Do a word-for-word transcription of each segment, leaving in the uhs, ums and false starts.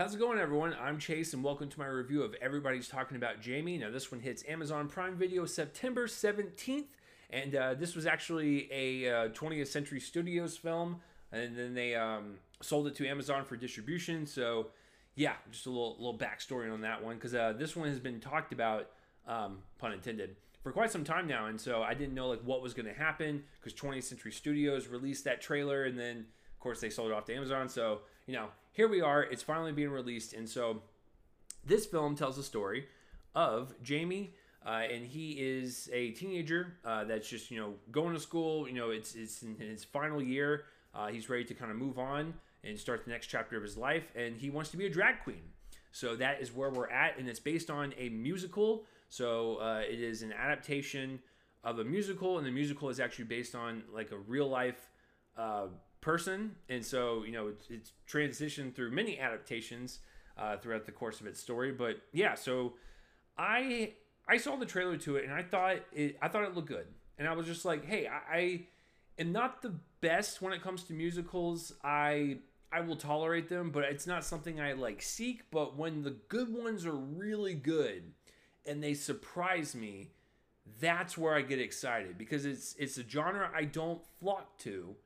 How's it going, everyone? I'm Chase, and welcome to my review of Everybody's Talking About Jamie. Now, this one hits Amazon Prime Video September seventeenth, and uh, this was actually a uh, twentieth Century Studios film, and then they um, sold it to Amazon for distribution. So, yeah, just a little, little backstory on that one, because uh, this one has been talked about, um, pun intended, for quite some time now, and so I didn't know like what was going to happen, because twentieth Century Studios released that trailer, and then, of course, they sold it off to Amazon, so, you know, here we are, it's finally being released. And so this film tells the story of Jamie, uh, and he is a teenager uh, that's just, you know, going to school. You know, it's, it's in his final year. Uh, he's ready to kind of move on and start the next chapter of his life, and he wants to be a drag queen. So that is where we're at, and it's based on a musical. So uh, it is an adaptation of a musical, and the musical is actually based on like a real life uh person, and so, you know, it's, it's transitioned through many adaptations uh, throughout the course of its story. But yeah, so I I saw the trailer to it, and I thought it I thought it looked good, and I was just like, hey, I, I am not the best when it comes to musicals. I I will tolerate them, but it's not something I like seek. But when the good ones are really good and they surprise me, that's where I get excited, because it's it's a genre I don't flock to.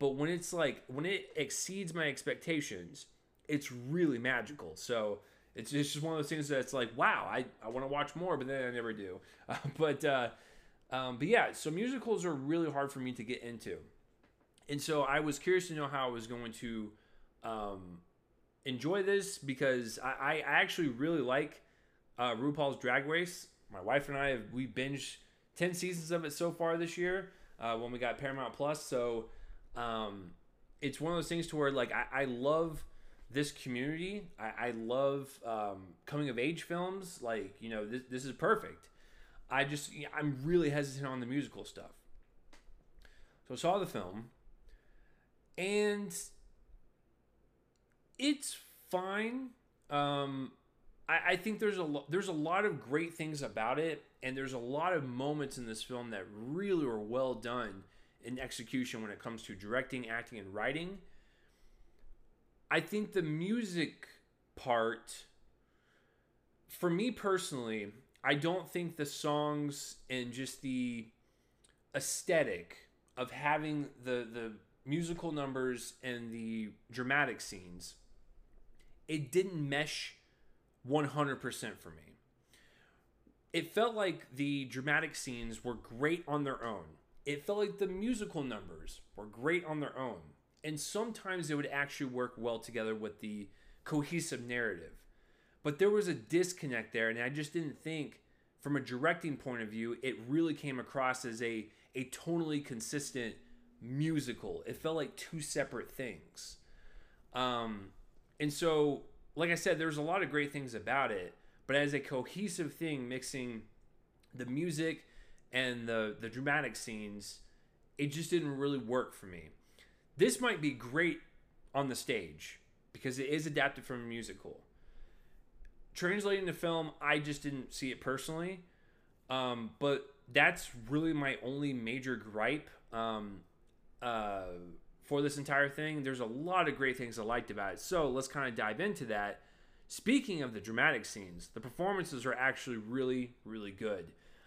But when it's like, when it exceeds my expectations, it's really magical. So it's, it's just one of those things that's like, wow, I, I want to watch more, but then I never do. Uh, but, uh, um, but yeah, so musicals are really hard for me to get into. And so I was curious to know how I was going to um, enjoy this, because I, I actually really like uh, RuPaul's Drag Race. My wife and I, have, we binged ten seasons of it so far this year uh, when we got Paramount Plus. So Um, it's one of those things to where, like, I, I love this community. I, I love, um, coming of age films. Like, you know, this, this is perfect. I just, you know, I'm really hesitant on the musical stuff. So I saw the film, and it's fine. Um, I, I think there's a lot, there's a lot of great things about it. And there's a lot of moments in this film that really were well done in execution when it comes to directing, acting, and writing. I think the music part, for me personally, I don't think the songs and just the aesthetic of having the, the musical numbers and the dramatic scenes, it didn't mesh one hundred percent for me. It felt like the dramatic scenes were great on their own. It felt like the musical numbers were great on their own. And sometimes they would actually work well together with the cohesive narrative. But there was a disconnect there, and I just didn't think, from a directing point of view, it really came across as a, a tonally consistent musical. It felt like two separate things. Um, and so, like I said, there's a lot of great things about it, but as a cohesive thing, mixing the music and the, the dramatic scenes, it just didn't really work for me. This might be great on the stage, because it is adapted from a musical. Translating to film, I just didn't see it personally. Um, but that's really my only major gripe um, uh, for this entire thing. There's a lot of great things I liked about it, so let's kind of dive into that. Speaking of the dramatic scenes, the performances are actually really, really good.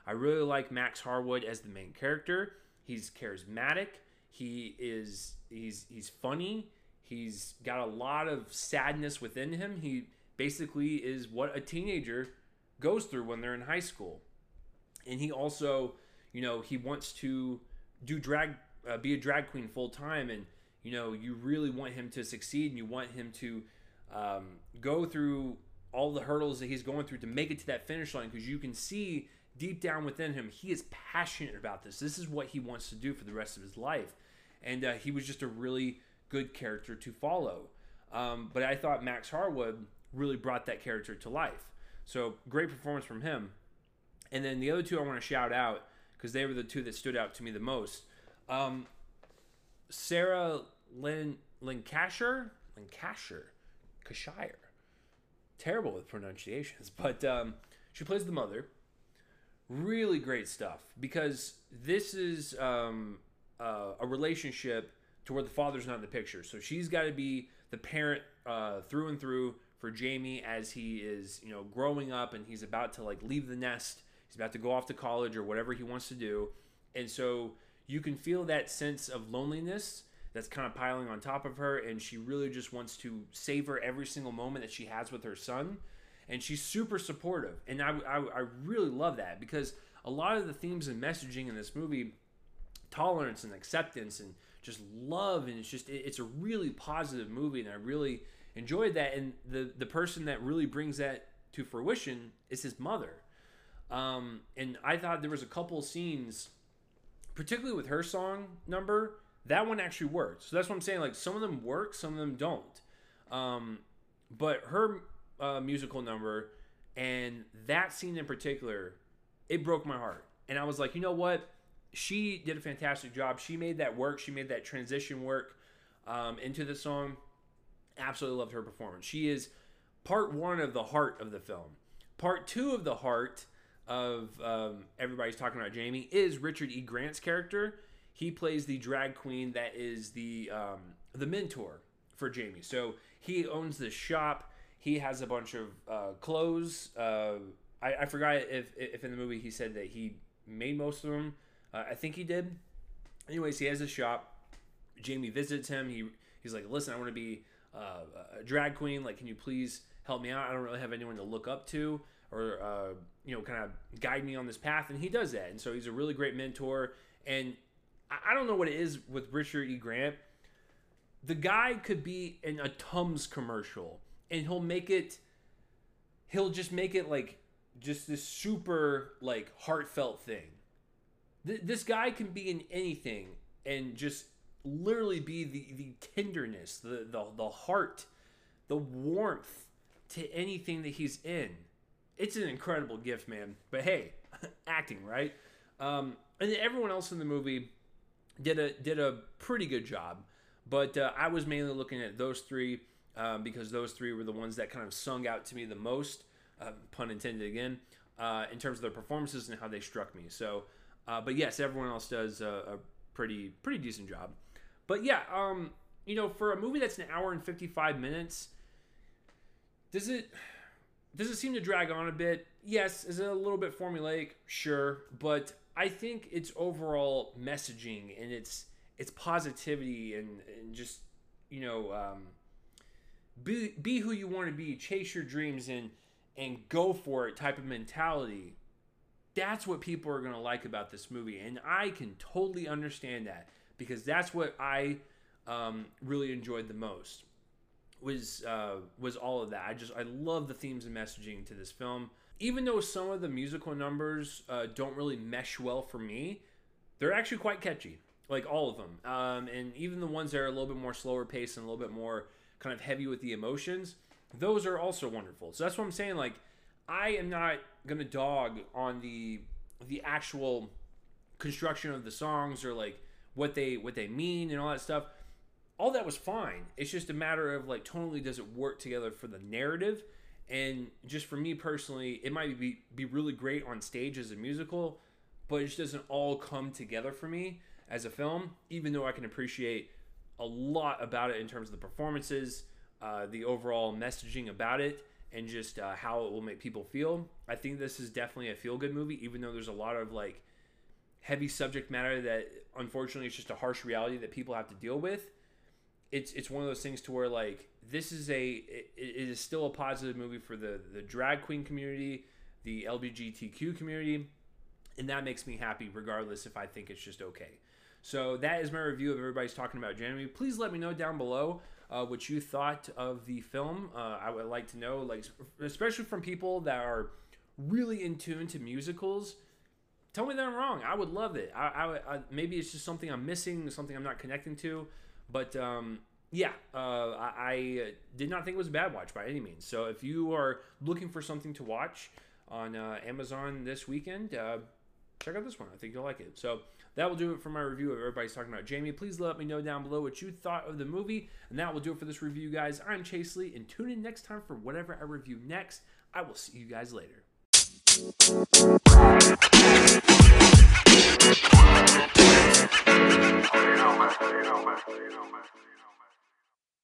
I really like Max Harwood as the main character. He's charismatic. He is he's he's funny. He's got a lot of sadness within him. He basically is what a teenager goes through when they're in high school. And he also, you know, he wants to do drag uh, be a drag queen full time, and, you know, you really want him to succeed, and you want him to um, go through all the hurdles that he's going through to make it to that finish line, because you can see deep down within him, he is passionate about this. This is what he wants to do for the rest of his life. And uh, he was just a really good character to follow. Um, but I thought Max Harwood really brought that character to life. So great performance from him. And then the other two I want to shout out, because they were the two that stood out to me the most. Um, Sarah Lancashire, Lancashire, Lancashire. Terrible with pronunciations, but um, she plays the mother. Really great stuff, because this is um, uh, a relationship to where the father's not in the picture. So she's got to be the parent uh, through and through for Jamie as he is, you know, growing up, and he's about to like leave the nest. He's about to go off to college or whatever he wants to do. And so you can feel that sense of loneliness that's kind of piling on top of her, and she really just wants to savor every single moment that she has with her son. And she's super supportive. And I, I, I really love that, because a lot of the themes and messaging in this movie, tolerance and acceptance and just love, and it's just, it, it's a really positive movie, and I really enjoyed that. And the, the person that really brings that to fruition is his mother. Um, and I thought there was a couple scenes, particularly with her song number, that one actually worked. So that's what I'm saying. Like, some of them work, some of them don't. Um, but her uh, musical number and that scene in particular, it broke my heart. And I was like, you know what? She did a fantastic job. She made that work. She made that transition work um, into the song. Absolutely loved her performance. She is part one of the heart of the film. Part two of the heart of um, Everybody's Talking About Jamie is Richard E. Grant's character. He plays the drag queen that is the um, the mentor for Jamie. So he owns this shop. He has a bunch of uh, clothes. Uh, I, I forgot if, if in the movie he said that he made most of them. Uh, I think he did. Anyways, he has a shop. Jamie visits him. He He's like, listen, I want to be uh, a drag queen. Like, can you please help me out? I don't really have anyone to look up to, or uh, you know, kind of guide me on this path. And he does that. And so he's a really great mentor. And I don't know what it is with Richard E. Grant. The guy could be in a Tums commercial, and he'll make it, he'll just make it like just this super like heartfelt thing. Th- this guy can be in anything and just literally be the, the tenderness, the, the, the heart, the warmth to anything that he's in. It's an incredible gift, man. But hey, acting, right? Um, and everyone else in the movie did a did a pretty good job. But uh, I was mainly looking at those three uh, because those three were the ones that kind of sung out to me the most, uh, pun intended again, uh, in terms of their performances and how they struck me. So, uh, but yes, everyone else does a, a pretty pretty decent job. But yeah, um, you know, for a movie that's an hour and fifty-five minutes, does it... Does it seem to drag on a bit? Yes. Is it a little bit formulaic? Sure. But I think its overall messaging and its its positivity and, and just, you know, um, be, be who you want to be, chase your dreams, and, and go for it type of mentality, that's what people are going to like about this movie. And I can totally understand that, because that's what I um, really enjoyed the most. was uh was all of that. I just I love the themes and messaging to this film. Even though some of the musical numbers uh don't really mesh well for me, they're actually quite catchy, like all of them, um and even the ones that are a little bit more slower paced and a little bit more kind of heavy with the emotions, those are also wonderful. So that's what I'm saying, like, I am not gonna dog on the the actual construction of the songs or like what they what they mean and all that stuff. All that was fine. It's just a matter of, like, tonally, does it work together for the narrative? And just for me personally, it might be, be really great on stage as a musical, but it just doesn't all come together for me as a film, even though I can appreciate a lot about it in terms of the performances, uh, the overall messaging about it, and just uh, how it will make people feel. I think this is definitely a feel-good movie, even though there's a lot of, like, heavy subject matter that, unfortunately, it's just a harsh reality that people have to deal with. It's it's one of those things to where, like, this is a it, it is still a positive movie for the the drag queen community, the L G B T Q community, and that makes me happy regardless if I think it's just okay. So that is my review of Everybody's Talking About Jamie. Please let me know down below uh, what you thought of the film. Uh, I would like to know, like, especially from people that are really in tune to musicals. Tell me that I'm wrong. I would love it. I, I, I maybe it's just something I'm missing, something I'm not connecting to. But, um, yeah, uh, I, I did not think it was a bad watch by any means. So if you are looking for something to watch on uh, Amazon this weekend, uh, check out this one. I think you'll like it. So that will do it for my review of Everybody's Talking About Jamie. Please let me know down below what you thought of the movie. And that will do it for this review, guys. I'm Chase Lee, and tune in next time for whatever I review next. I will see you guys later.